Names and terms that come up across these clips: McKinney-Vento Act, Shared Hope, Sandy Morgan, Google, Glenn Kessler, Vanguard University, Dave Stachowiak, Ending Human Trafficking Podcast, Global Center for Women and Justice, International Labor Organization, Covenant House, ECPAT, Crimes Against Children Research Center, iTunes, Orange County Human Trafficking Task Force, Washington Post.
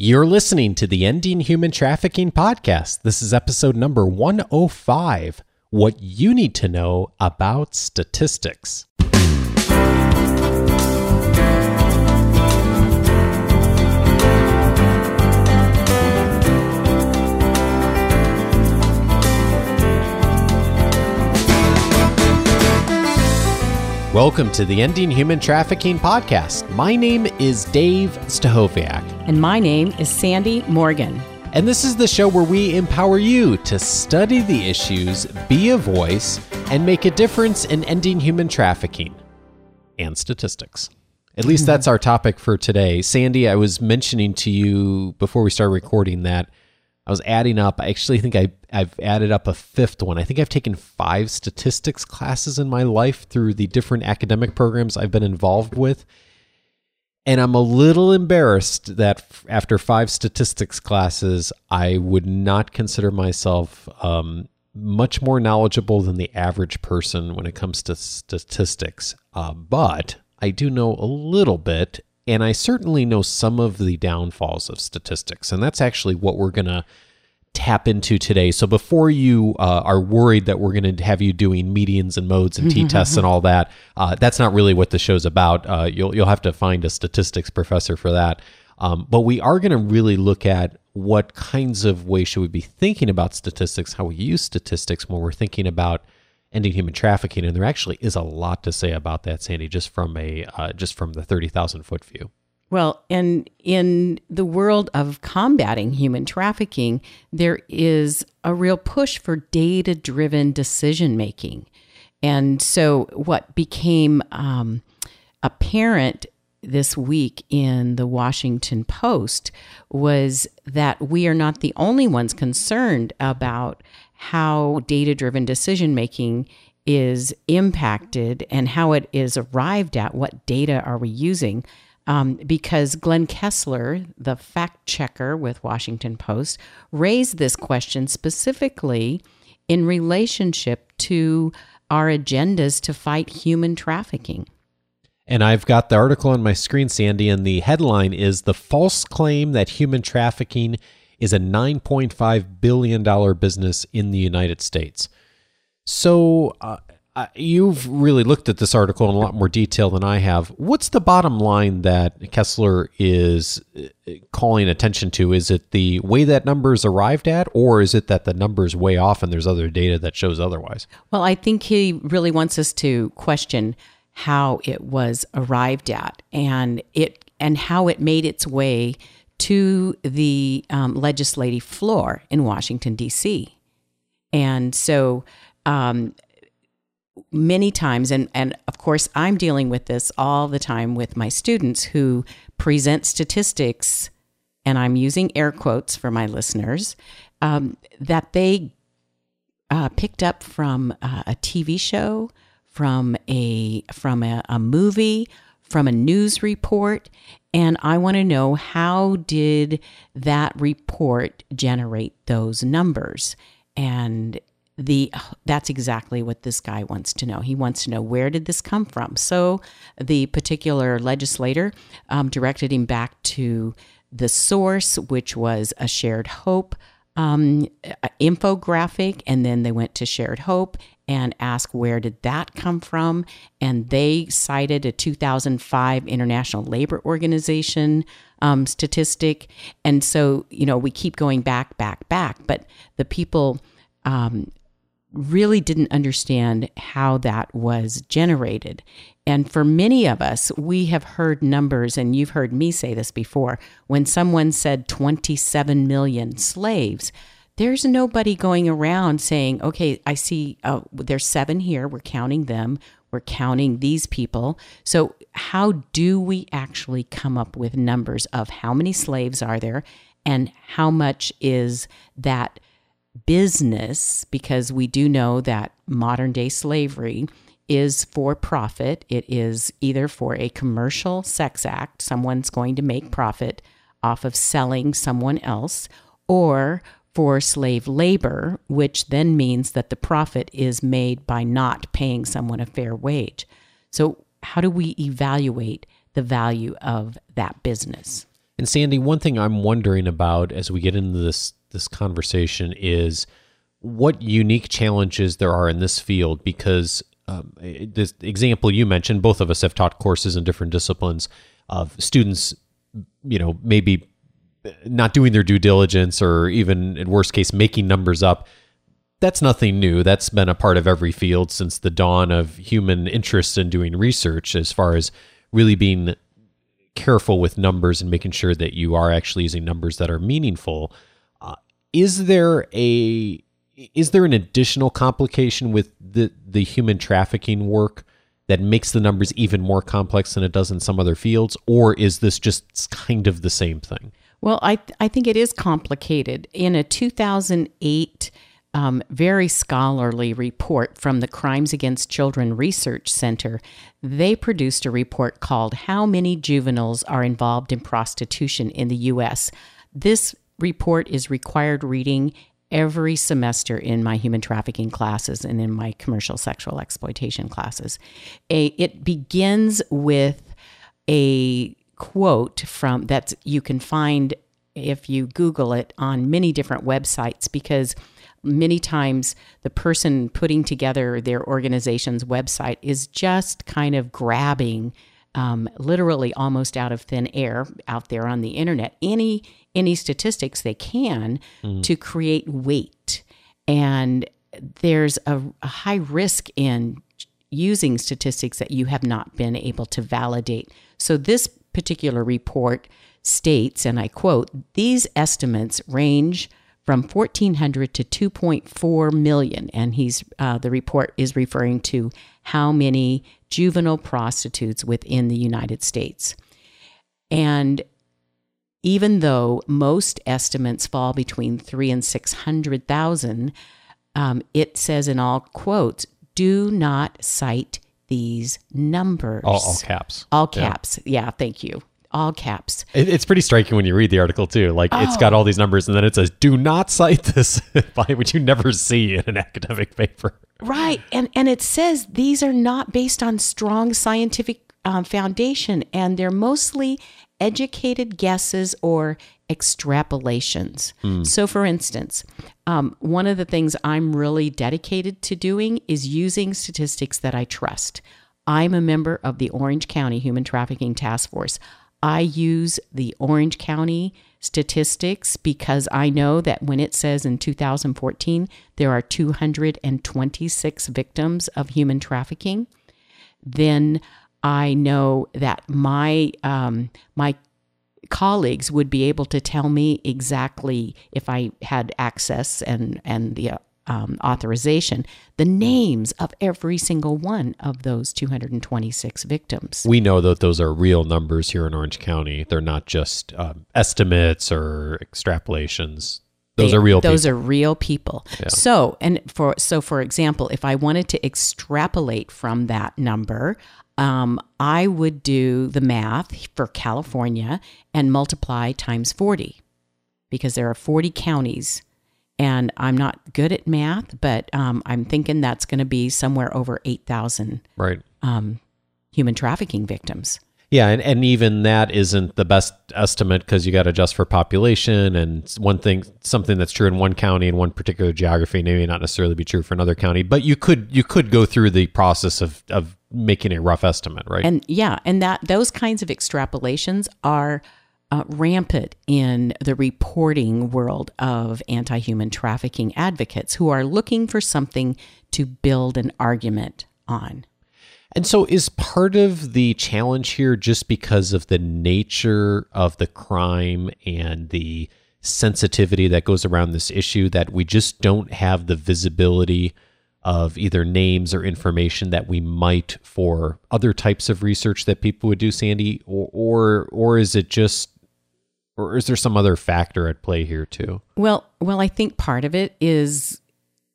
You're listening to the Ending Human Trafficking Podcast. This is episode number 105, What You Need to Know About Statistics. Welcome to the Ending Human Trafficking Podcast. My name is Dave Stachowiak. And my name is Sandy Morgan. And this is the show where we empower you to study the issues, be a voice, and make a difference in ending human trafficking and statistics. At least that's our topic for today. Sandy, I was mentioning to you before we started recording that I was adding up. I actually think I've added up a fifth one. I think I've taken 5 statistics classes in my life through the different academic programs I've been involved with. And I'm a little embarrassed that after 5 statistics classes, I would not consider myself much more knowledgeable than the average person when it comes to statistics. But I do know a little bit. And I certainly know some of the downfalls of statistics, and that's actually what we're going to tap into today. So before you are worried that we're going to have you doing medians and modes and t-tests and all that, that's not really what the show's about. You'll have to find a statistics professor for that. But we are going to really look at what kinds of ways should we be thinking about statistics, how we use statistics when we're thinking about ending human trafficking, and there actually is a lot to say about that, Sandy, just from the 30,000-foot view. Well, and in the world of combating human trafficking, there is a real push for data-driven decision making, and so what became apparent this week in the Washington Post was that we are not the only ones concerned about how data-driven decision-making is impacted and how it is arrived at. What data are we using? Because Glenn Kessler, the fact checker with Washington Post, raised this question specifically in relationship to our agendas to fight human trafficking. And I've got the article on my screen, Sandy, and the headline is "The False Claim That Human Trafficking is a $9.5 billion business in the United States." So you've really looked at this article in a lot more detail than I have. What's the bottom line that Kessler is calling attention to? Is it the way that number's arrived at, or is it that the number's way off and there's other data that shows otherwise? Well, I think he really wants us to question how it was arrived at and how it made its way to the legislative floor in Washington, D.C. And so many times, and of course, I'm dealing with this all the time with my students who present statistics, and I'm using air quotes for my listeners, that they picked up from a TV show, from a movie, from a news report, and I want to know, how did that report generate those numbers? And that's exactly what this guy wants to know. He wants to know, where did this come from? So the particular legislator directed him back to the source, which was a Shared Hope infographic, and then they went to Shared Hope and asked, where did that come from? And they cited a 2005 International Labor Organization statistic. And so, we keep going back. But the people really didn't understand how that was generated. And for many of us, we have heard numbers, and you've heard me say this before, when someone said 27 million slaves, there's nobody going around saying, okay, I see there's 7 here. We're counting them. We're counting these people. So how do we actually come up with numbers of how many slaves are there and how much is that business? Because we do know that modern day slavery is for profit. It is either for a commercial sex act. Someone's going to make profit off of selling someone else, or for slave labor, which then means that the profit is made by not paying someone a fair wage. So how do we evaluate the value of that business? And Sandy, one thing I'm wondering about as we get into this conversation is what unique challenges there are in this field, because this example you mentioned, both of us have taught courses in different disciplines of students, you know, maybe not doing their due diligence or even in worst case, making numbers up. That's nothing new. That's been a part of every field since the dawn of human interest in doing research, as far as really being careful with numbers and making sure that you are actually using numbers that are meaningful. Is there an additional complication with the human trafficking work that makes the numbers even more complex than it does in some other fields, or is this just kind of the same thing? Well, I think it is complicated. In a 2008 very scholarly report from the Crimes Against Children Research Center, they produced a report called How Many Juveniles Are Involved in Prostitution in the U.S. This report is required reading every semester in my human trafficking classes and in my commercial sexual exploitation classes. It begins with a quote from that you can find if you Google it on many different websites, because many times the person putting together their organization's website is just kind of grabbing literally almost out of thin air out there on the internet any statistics they can to create weight. And there's a high risk in using statistics that you have not been able to validate. So this particular report states, and I quote, "These estimates range from 1,400 to 2.4 million. And the report is referring to how many juvenile prostitutes within the United States. And even though most estimates fall between 3 and 600,000, it says in all quotes, do not cite these numbers. All caps. All caps. Yeah, thank you. All caps. It's pretty striking when you read the article too. Like it's got all these numbers and then it says, do not cite this, which you never see in an academic paper. Right. And it says these are not based on strong scientific foundation, and they're mostly educated guesses or extrapolations. So for instance, one of the things I'm really dedicated to doing is using statistics that I trust. I'm a member of the Orange County Human Trafficking Task Force. I use the Orange County statistics because I know that when it says in 2014, there are 226 victims of human trafficking, then I know that my my colleagues would be able to tell me exactly, if I had access and the authorization, the names of every single one of those 226 victims. We know that those are real numbers here in Orange County. They're not just estimates or extrapolations. Those are real people. Yeah. So for example, if I wanted to extrapolate from that number, I would do the math for California and multiply times 40, because there are 40 counties. And I'm not good at math, but I'm thinking that's going to be somewhere over 8,000 right. Human trafficking victims. Yeah, and even that isn't the best estimate, because you got to adjust for population, and something that's true in one county in one particular geography may not necessarily be true for another county. But you could go through the process of making a rough estimate, right? And yeah, and that those kinds of extrapolations are rampant in the reporting world of anti-human trafficking advocates who are looking for something to build an argument on. And so is part of the challenge here just because of the nature of the crime and the sensitivity that goes around this issue that we just don't have the visibility of either names or information that we might for other types of research that people would do, Sandy? Or is it just... Or is there some other factor at play here too? Well, I think part of it is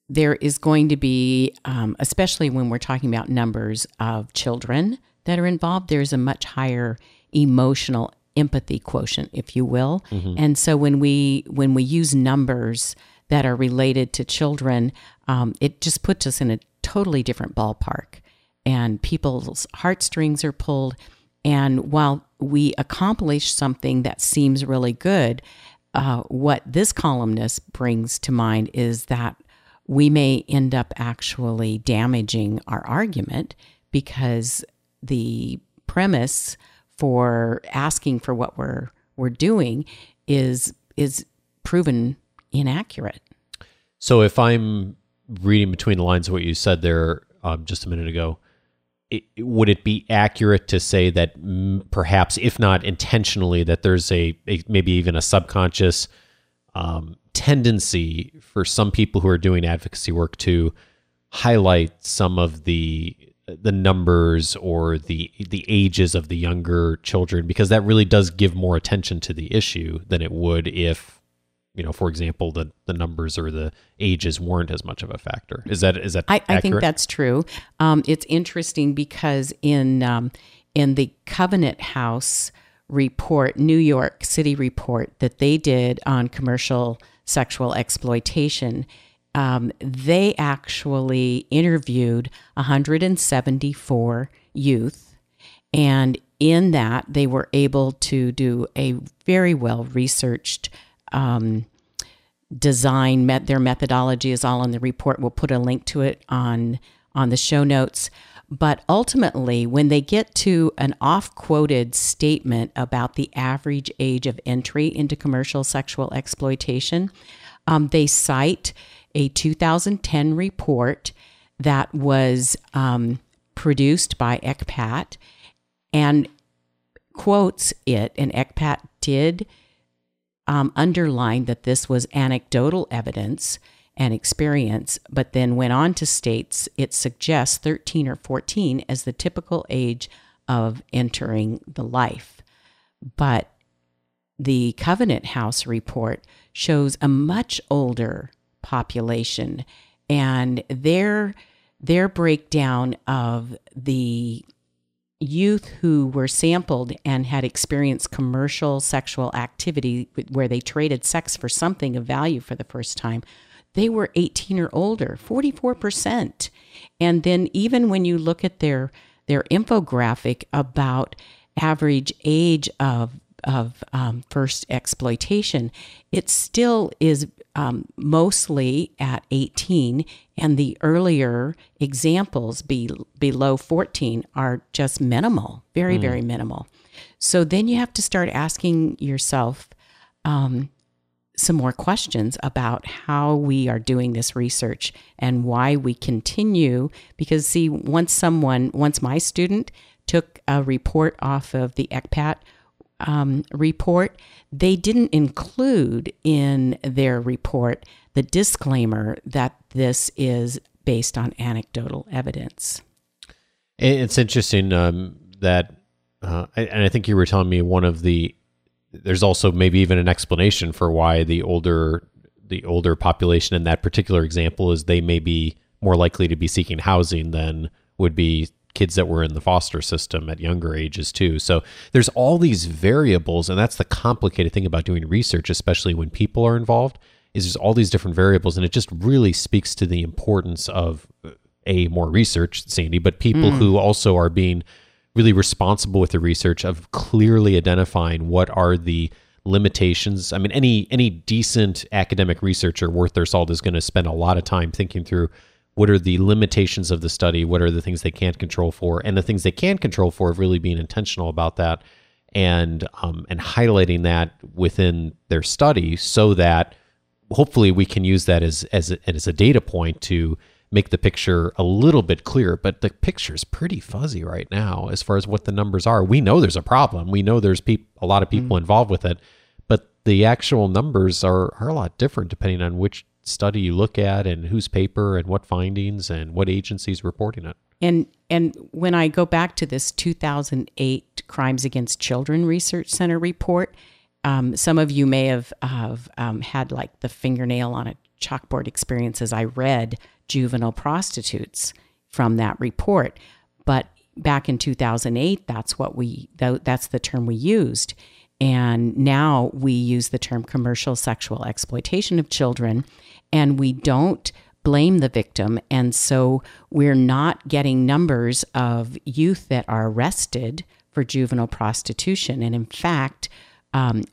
there is going to be, especially when we're talking about numbers of children that are involved, there's a much higher emotional empathy quotient, if you will. Mm-hmm. And so when we use numbers that are related to children, it just puts us in a totally different ballpark, and people's heartstrings are pulled. And while we accomplish something that seems really good, what this columnist brings to mind is that we may end up actually damaging our argument, because the premise for asking for what we're doing is proven inaccurate. So if I'm reading between the lines of what you said there just a minute ago, would it be accurate to say that perhaps, if not intentionally, that there's a maybe even a subconscious tendency for some people who are doing advocacy work to highlight some of the numbers or the ages of the younger children, because that really does give more attention to the issue than it would if, you know, for example, the numbers or the ages weren't as much of a factor. Is that accurate? I think that's true. It's interesting because in the Covenant House report, New York City report that they did on commercial sexual exploitation, they actually interviewed 174 youth, and in that they were able to do a very well-researched design. Their methodology is all in the report. We'll put a link to it on the show notes. But ultimately, when they get to an off-quoted statement about the average age of entry into commercial sexual exploitation, they cite a 2010 report that was produced by ECPAT and quotes it. And ECPAT did underline that this was anecdotal evidence and experience, but then went on to state it suggests 13 or 14 as the typical age of entering the life. But the Covenant House report shows a much older population, and their breakdown of the youth who were sampled and had experienced commercial sexual activity where they traded sex for something of value for the first time, they were 18 or older, 44%. And then even when you look at their infographic about average age of first exploitation, it still is mostly at 18, and the earlier examples below 14 are just minimal, very, very minimal. So then you have to start asking yourself some more questions about how we are doing this research and why we continue. Because see, once my student took a report off of the ECPAT report, they didn't include in their report the disclaimer that this is based on anecdotal evidence. It's interesting that, and I think you were telling me there's also maybe even an explanation for why the older population in that particular example is they may be more likely to be seeking housing than would be kids that were in the foster system at younger ages too. So there's all these variables, and that's the complicated thing about doing research, especially when people are involved, is there's all these different variables, and it just really speaks to the importance of more research, Sandy, but people who also are being really responsible with the research of clearly identifying what are the limitations. I mean, any decent academic researcher worth their salt is going to spend a lot of time thinking through what are the limitations of the study, what are the things they can't control for, and the things they can control for of really being intentional about that and highlighting that within their study, so that hopefully we can use that as a data point to make the picture a little bit clearer. But the picture's pretty fuzzy right now as far as what the numbers are. We know there's a problem. We know there's a lot of people involved with it, but the actual numbers are a lot different depending on which study you look at and whose paper and what findings and what agencies reporting it. And when I go back to this 2008 Crimes Against Children Research Center report, some of you may have had like the fingernail on a chalkboard experience as I read juvenile prostitutes from that report. But back in 2008, that's the term we used. And now we use the term commercial sexual exploitation of children, and we don't blame the victim. And so we're not getting numbers of youth that are arrested for juvenile prostitution. And in fact,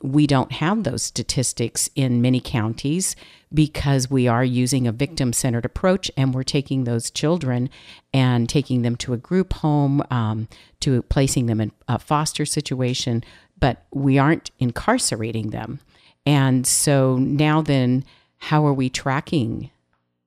we don't have those statistics in many counties because we are using a victim-centered approach, and we're taking those children and taking them to a group home, to placing them in a foster situation, but we aren't incarcerating them. And so now then, how are we tracking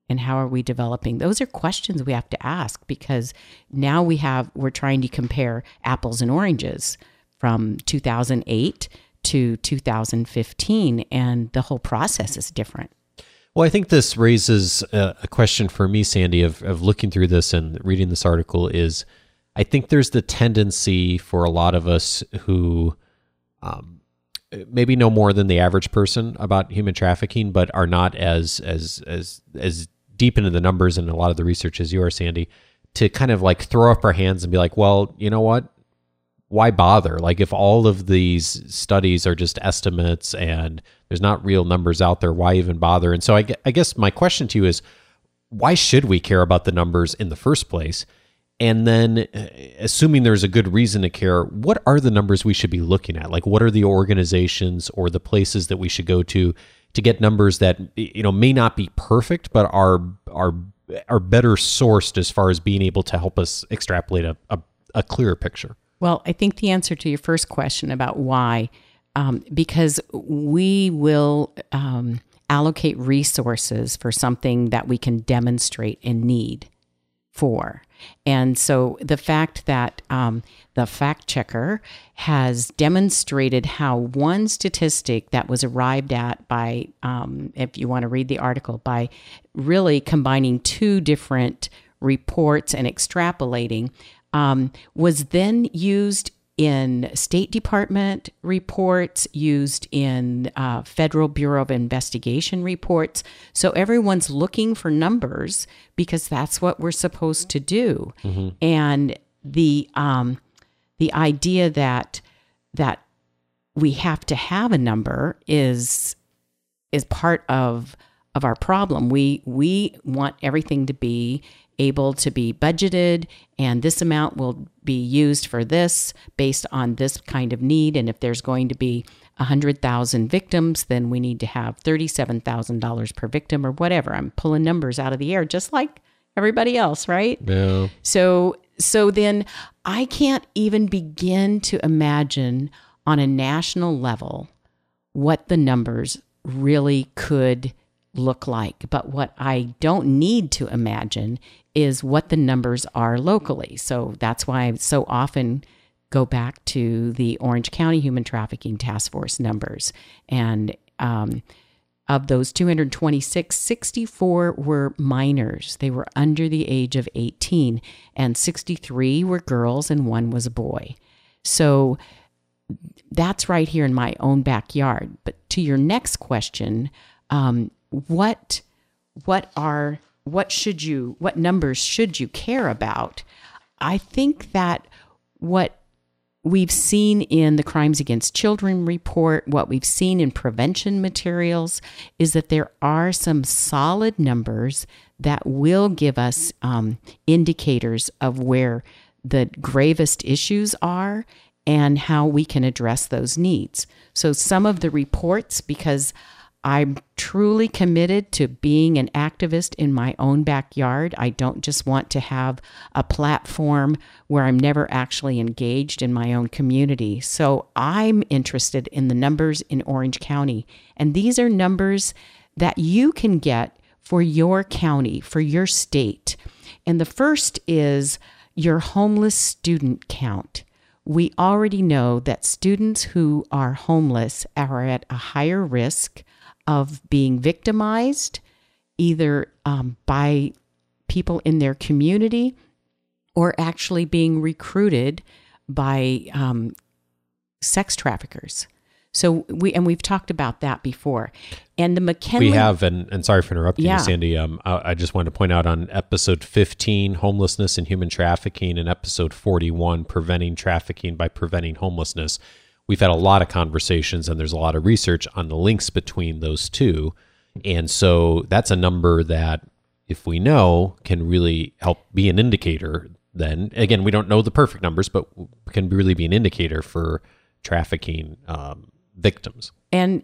and how are we developing? Those are questions we have to ask, because now we're trying to compare apples and oranges from 2008 to 2015, and the whole process is different. Well, I think this raises a question for me, Sandy, of looking through this and reading this article is, I think there's the tendency for a lot of us who maybe know more than the average person about human trafficking, but are not as deep into the numbers and a lot of the research as you are, Sandy, to kind of like throw up our hands and be like, well, you know what? Why bother? Like, if all of these studies are just estimates and there's not real numbers out there, why even bother? And so I guess my question to you is, why should we care about the numbers in the first place? And then, assuming there's a good reason to care, what are the numbers we should be looking at? Like, what are the organizations or the places that we should go to get numbers that, you know, may not be perfect, but are better sourced as far as being able to help us extrapolate a clearer picture? Well, I think the answer to your first question about why, because we will allocate resources for something that we can demonstrate a need for. And so the fact that the fact checker has demonstrated how one statistic that was arrived at by, if you want to read the article, by really combining two different reports and extrapolating, was then used in State Department reports, used in Federal Bureau of Investigation reports. So everyone's looking for numbers because that's what we're supposed to do. Mm-hmm. And the idea that we have to have a number is part of our problem. We want everything to be able to be budgeted, and this amount will be used for this based on this kind of need. And if there's going to be 100,000 victims, then we need to have $37,000 per victim or whatever. I'm pulling numbers out of the air just like everybody else, right? Yeah. So then I can't even begin to imagine on a national level what the numbers really could look like. But what I don't need to imagine is what the numbers are locally. So that's why I so often go back to the Orange County Human Trafficking Task Force numbers. And of those 226, 64 were minors. They were under the age of 18, and 63 were girls and one was a boy. So that's right here in my own backyard. But to your next question, what numbers should you care about? I think that what we've seen in the Crimes Against Children report, what we've seen in prevention materials, is that there are some solid numbers that will give us indicators of where the gravest issues are and how we can address those needs. So some of the reports, because I'm truly committed to being an activist in my own backyard. I don't just want to have a platform where I'm never actually engaged in my own community. So I'm interested in the numbers in Orange County. And these are numbers that you can get for your county, for your state. And the first is your homeless student count. We already know that students who are homeless are at a higher risk of being victimized, either by people in their community or actually being recruited by sex traffickers. So we've talked about that before. And the McKinley... We have, and sorry for interrupting you, Sandy. I just wanted to point out on episode 15, Homelessness and Human Trafficking, and episode 41, Preventing Trafficking by Preventing Homelessness, we've had a lot of conversations, and there's a lot of research on the links between those two. And so that's a number that, if we know, can really help be an indicator then again, we don't know the perfect numbers, but can really be an indicator for trafficking victims. And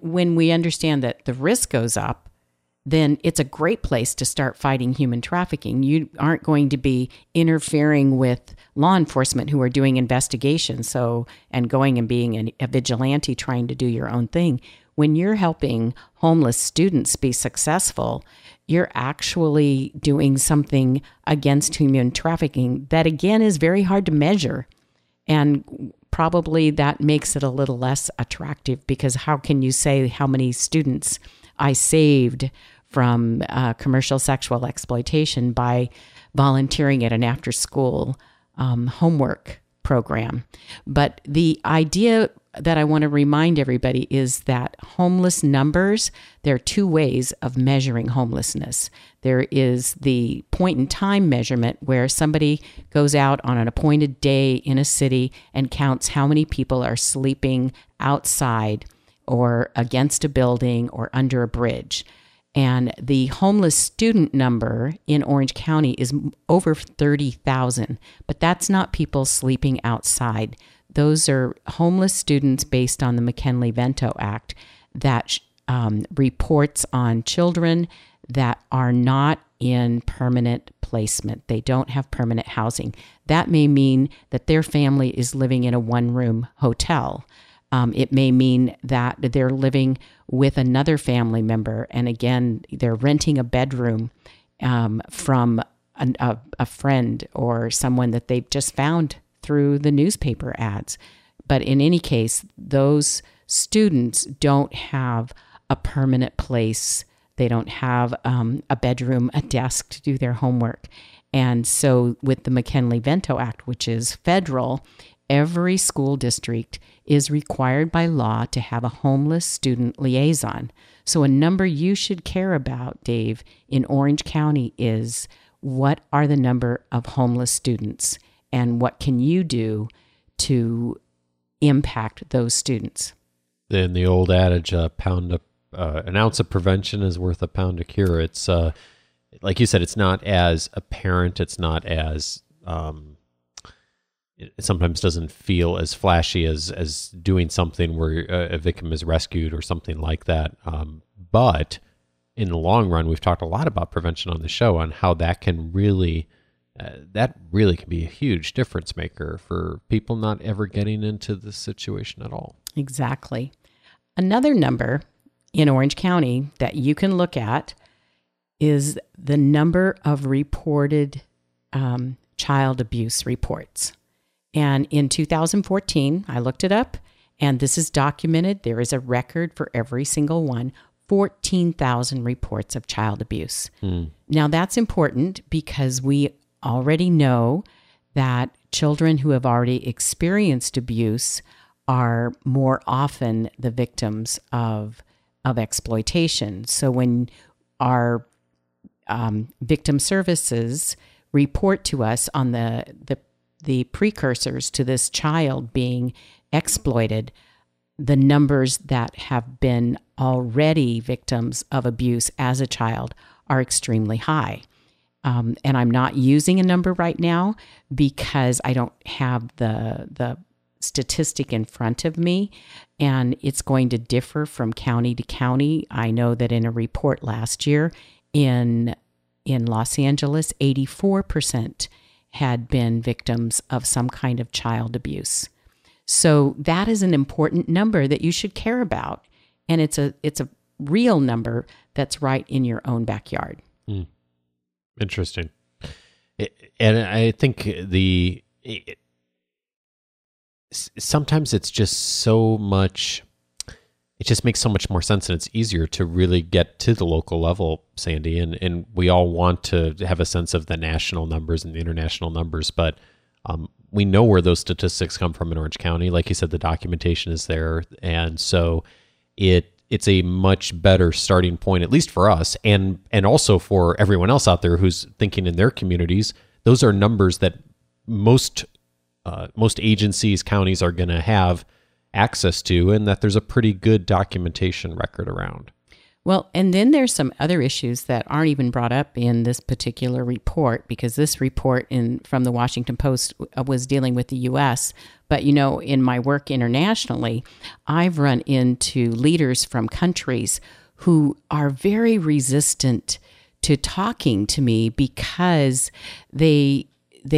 when we understand that the risk goes up, then it's a great place to start fighting human trafficking. You aren't going to be interfering with law enforcement who are doing investigations, so, and going and being a vigilante trying to do your own thing. When you're helping homeless students be successful, you're actually doing something against human trafficking that, again, is very hard to measure. And probably that makes it a little less attractive, because how can you say how many students I saved from commercial sexual exploitation by volunteering at an after-school homework program? But the idea that I want to remind everybody is that homeless numbers, there are two ways of measuring homelessness. There is the point in time measurement, where somebody goes out on an appointed day in a city and counts how many people are sleeping outside or against a building or under a bridge. And the homeless student number in Orange County is over 30,000, but that's not people sleeping outside. Those are homeless students based on the McKinney-Vento Act that reports on children that are not in permanent placement. They don't have permanent housing. That may mean that their family is living in a one-room hotel. It may mean that they're living with another family member, and again, they're renting a bedroom from a friend or someone that they've just found through the newspaper ads. But in any case, those students don't have a permanent place. They don't have a bedroom, a desk to do their homework. And so with the McKinney-Vento Act, which is federal, every school district is required by law to have a homeless student liaison. So a number you should care about, Dave, in Orange County is, what are the number of homeless students, and what can you do to impact those students? Then the old adage, an ounce of prevention is worth a pound of cure. It's like you said, it's not as apparent. It's not as it sometimes doesn't feel as flashy as doing something where a victim is rescued or something like that. But in the long run, we've talked a lot about prevention on the show, on how that can really. That really can be a huge difference maker for people not ever getting into this situation at all. Exactly. Another number in Orange County that you can look at is the number of reported child abuse reports. And in 2014, I looked it up, and this is documented. There is a record for every single one. 14,000 reports of child abuse. Now, that's important because we already know that children who have already experienced abuse are more often the victims of exploitation. So when our victim services report to us on the precursors to this child being exploited, the numbers that have been already victims of abuse as a child are extremely high. And I'm not using a number right now because I don't have the statistic in front of me, and it's going to differ from county to county. I know that in a report last year in Los Angeles, 84% had been victims of some kind of child abuse. So that is an important number that you should care about, and it's a real number that's right in your own backyard. Mm. Interesting. And I think sometimes it's just so much, it just makes so much more sense, and it's easier to really get to the local level, Sandy. And we all want to have a sense of the national numbers and the international numbers, but we know where those statistics come from in Orange County. Like you said, the documentation is there. And so it's a much better starting point, at least for us, and also for everyone else out there who's thinking in their communities. Those are numbers that most agencies, counties are going to have access to, and that there's a pretty good documentation record around. Well, and then there's some other issues that aren't even brought up in this particular report, because this report from the Washington Post was dealing with the U.S. But, you know, in my work internationally, I've run into leaders from countries who are very resistant to talking to me because they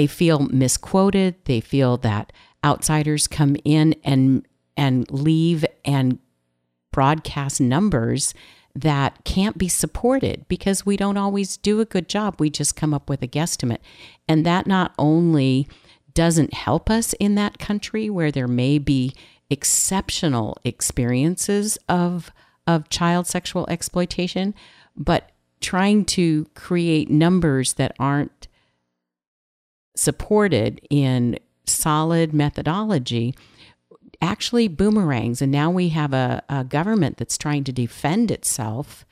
feel misquoted. They feel that outsiders come in and leave and broadcast numbers that can't be supported because we don't always do a good job. We just come up with a guesstimate. And that not only doesn't help us in that country where there may be exceptional experiences of child sexual exploitation, but trying to create numbers that aren't supported in solid methodology actually boomerangs. And now we have a government that's trying to defend itself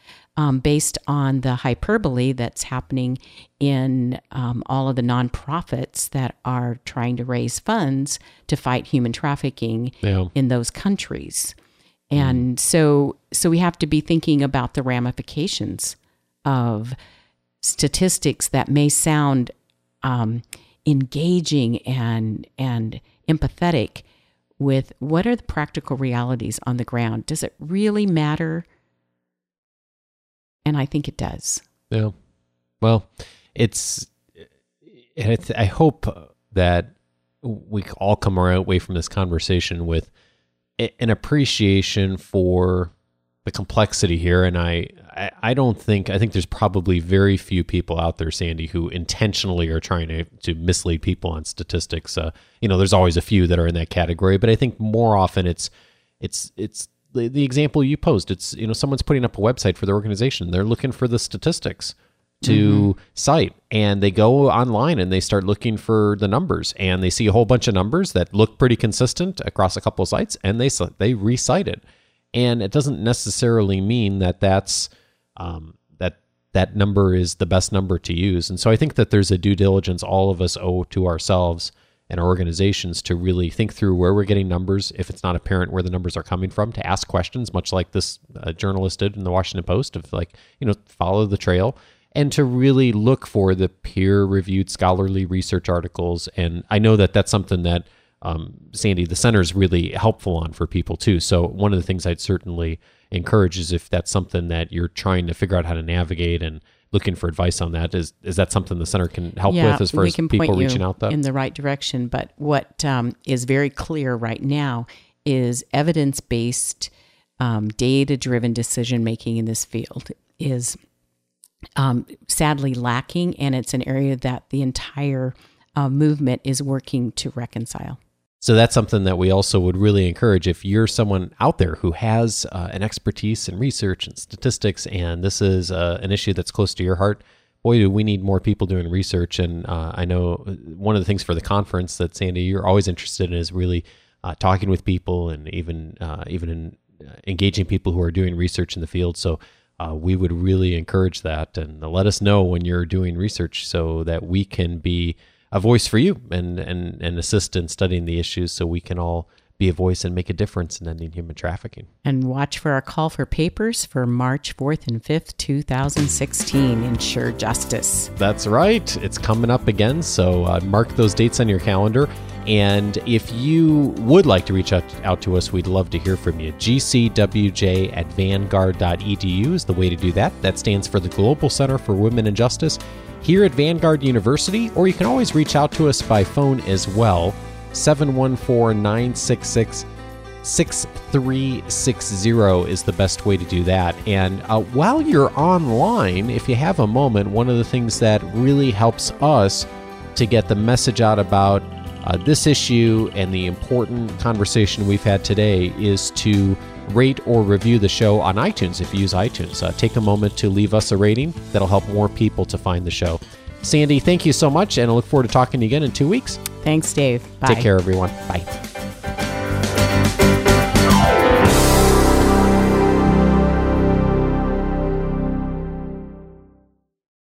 based on the hyperbole that's happening in all of the nonprofits that are trying to raise funds to fight human trafficking in those countries. And so we have to be thinking about the ramifications of statistics that may sound engaging and empathetic with what are the practical realities on the ground. Does it really matter? And I think it does. Yeah. Well, I hope that we all come away from this conversation with an appreciation for the complexity here. And I think there's probably very few people out there, Sandy, who intentionally are trying to mislead people on statistics. There's always a few that are in that category, but I think more often it's the example you posed. It's, someone's putting up a website for their organization. They're looking for the statistics to cite, and they go online and they start looking for the numbers, and they see a whole bunch of numbers that look pretty consistent across a couple of sites, and they recite it. And it doesn't necessarily mean that that's that number is the best number to use. And so I think that there's a due diligence all of us owe to ourselves and our organizations to really think through where we're getting numbers, if it's not apparent where the numbers are coming from, to ask questions, much like this journalist did in the Washington Post, of follow the trail, and to really look for the peer-reviewed scholarly research articles. And I know that that's something that Sandy, the center is really helpful on for people too. So one of the things I'd certainly encourage is, if that's something that you're trying to figure out how to navigate and looking for advice on, that is that something the center can help with as far as people reaching out in the right direction? But what is very clear right now is evidence-based, data-driven decision-making in this field is sadly lacking. And it's an area that the entire movement is working to reconcile. So that's something that we also would really encourage. If you're someone out there who has an expertise in research and statistics, and this is an issue that's close to your heart, boy, do we need more people doing research. And I know one of the things for the conference that, Sandy, you're always interested in is really talking with people, and even engaging people who are doing research in the field. So we would really encourage that, and let us know when you're doing research so that we can be a voice for you and assist in studying the issues, so we can all be a voice and make a difference in ending human trafficking. And watch for our call for papers for March 4th and 5th, 2016, in Shared Justice. That's right. It's coming up again, so mark those dates on your calendar. And if you would like to reach out to us, we'd love to hear from you. gcwj@vanguard.edu is the way to do that. That stands for the Global Center for Women and Justice here at Vanguard University, or you can always reach out to us by phone as well, 714-966-6360 is the best way to do that. And while you're online, if you have a moment, one of the things that really helps us to get the message out about this issue and the important conversation we've had today is to rate or review the show on iTunes. If you use iTunes, take a moment to leave us a rating. That'll help more people to find the show. Sandy, thank you so much, and I look forward to talking to you again in 2 weeks. Thanks, Dave. Bye. Take care, everyone. Bye.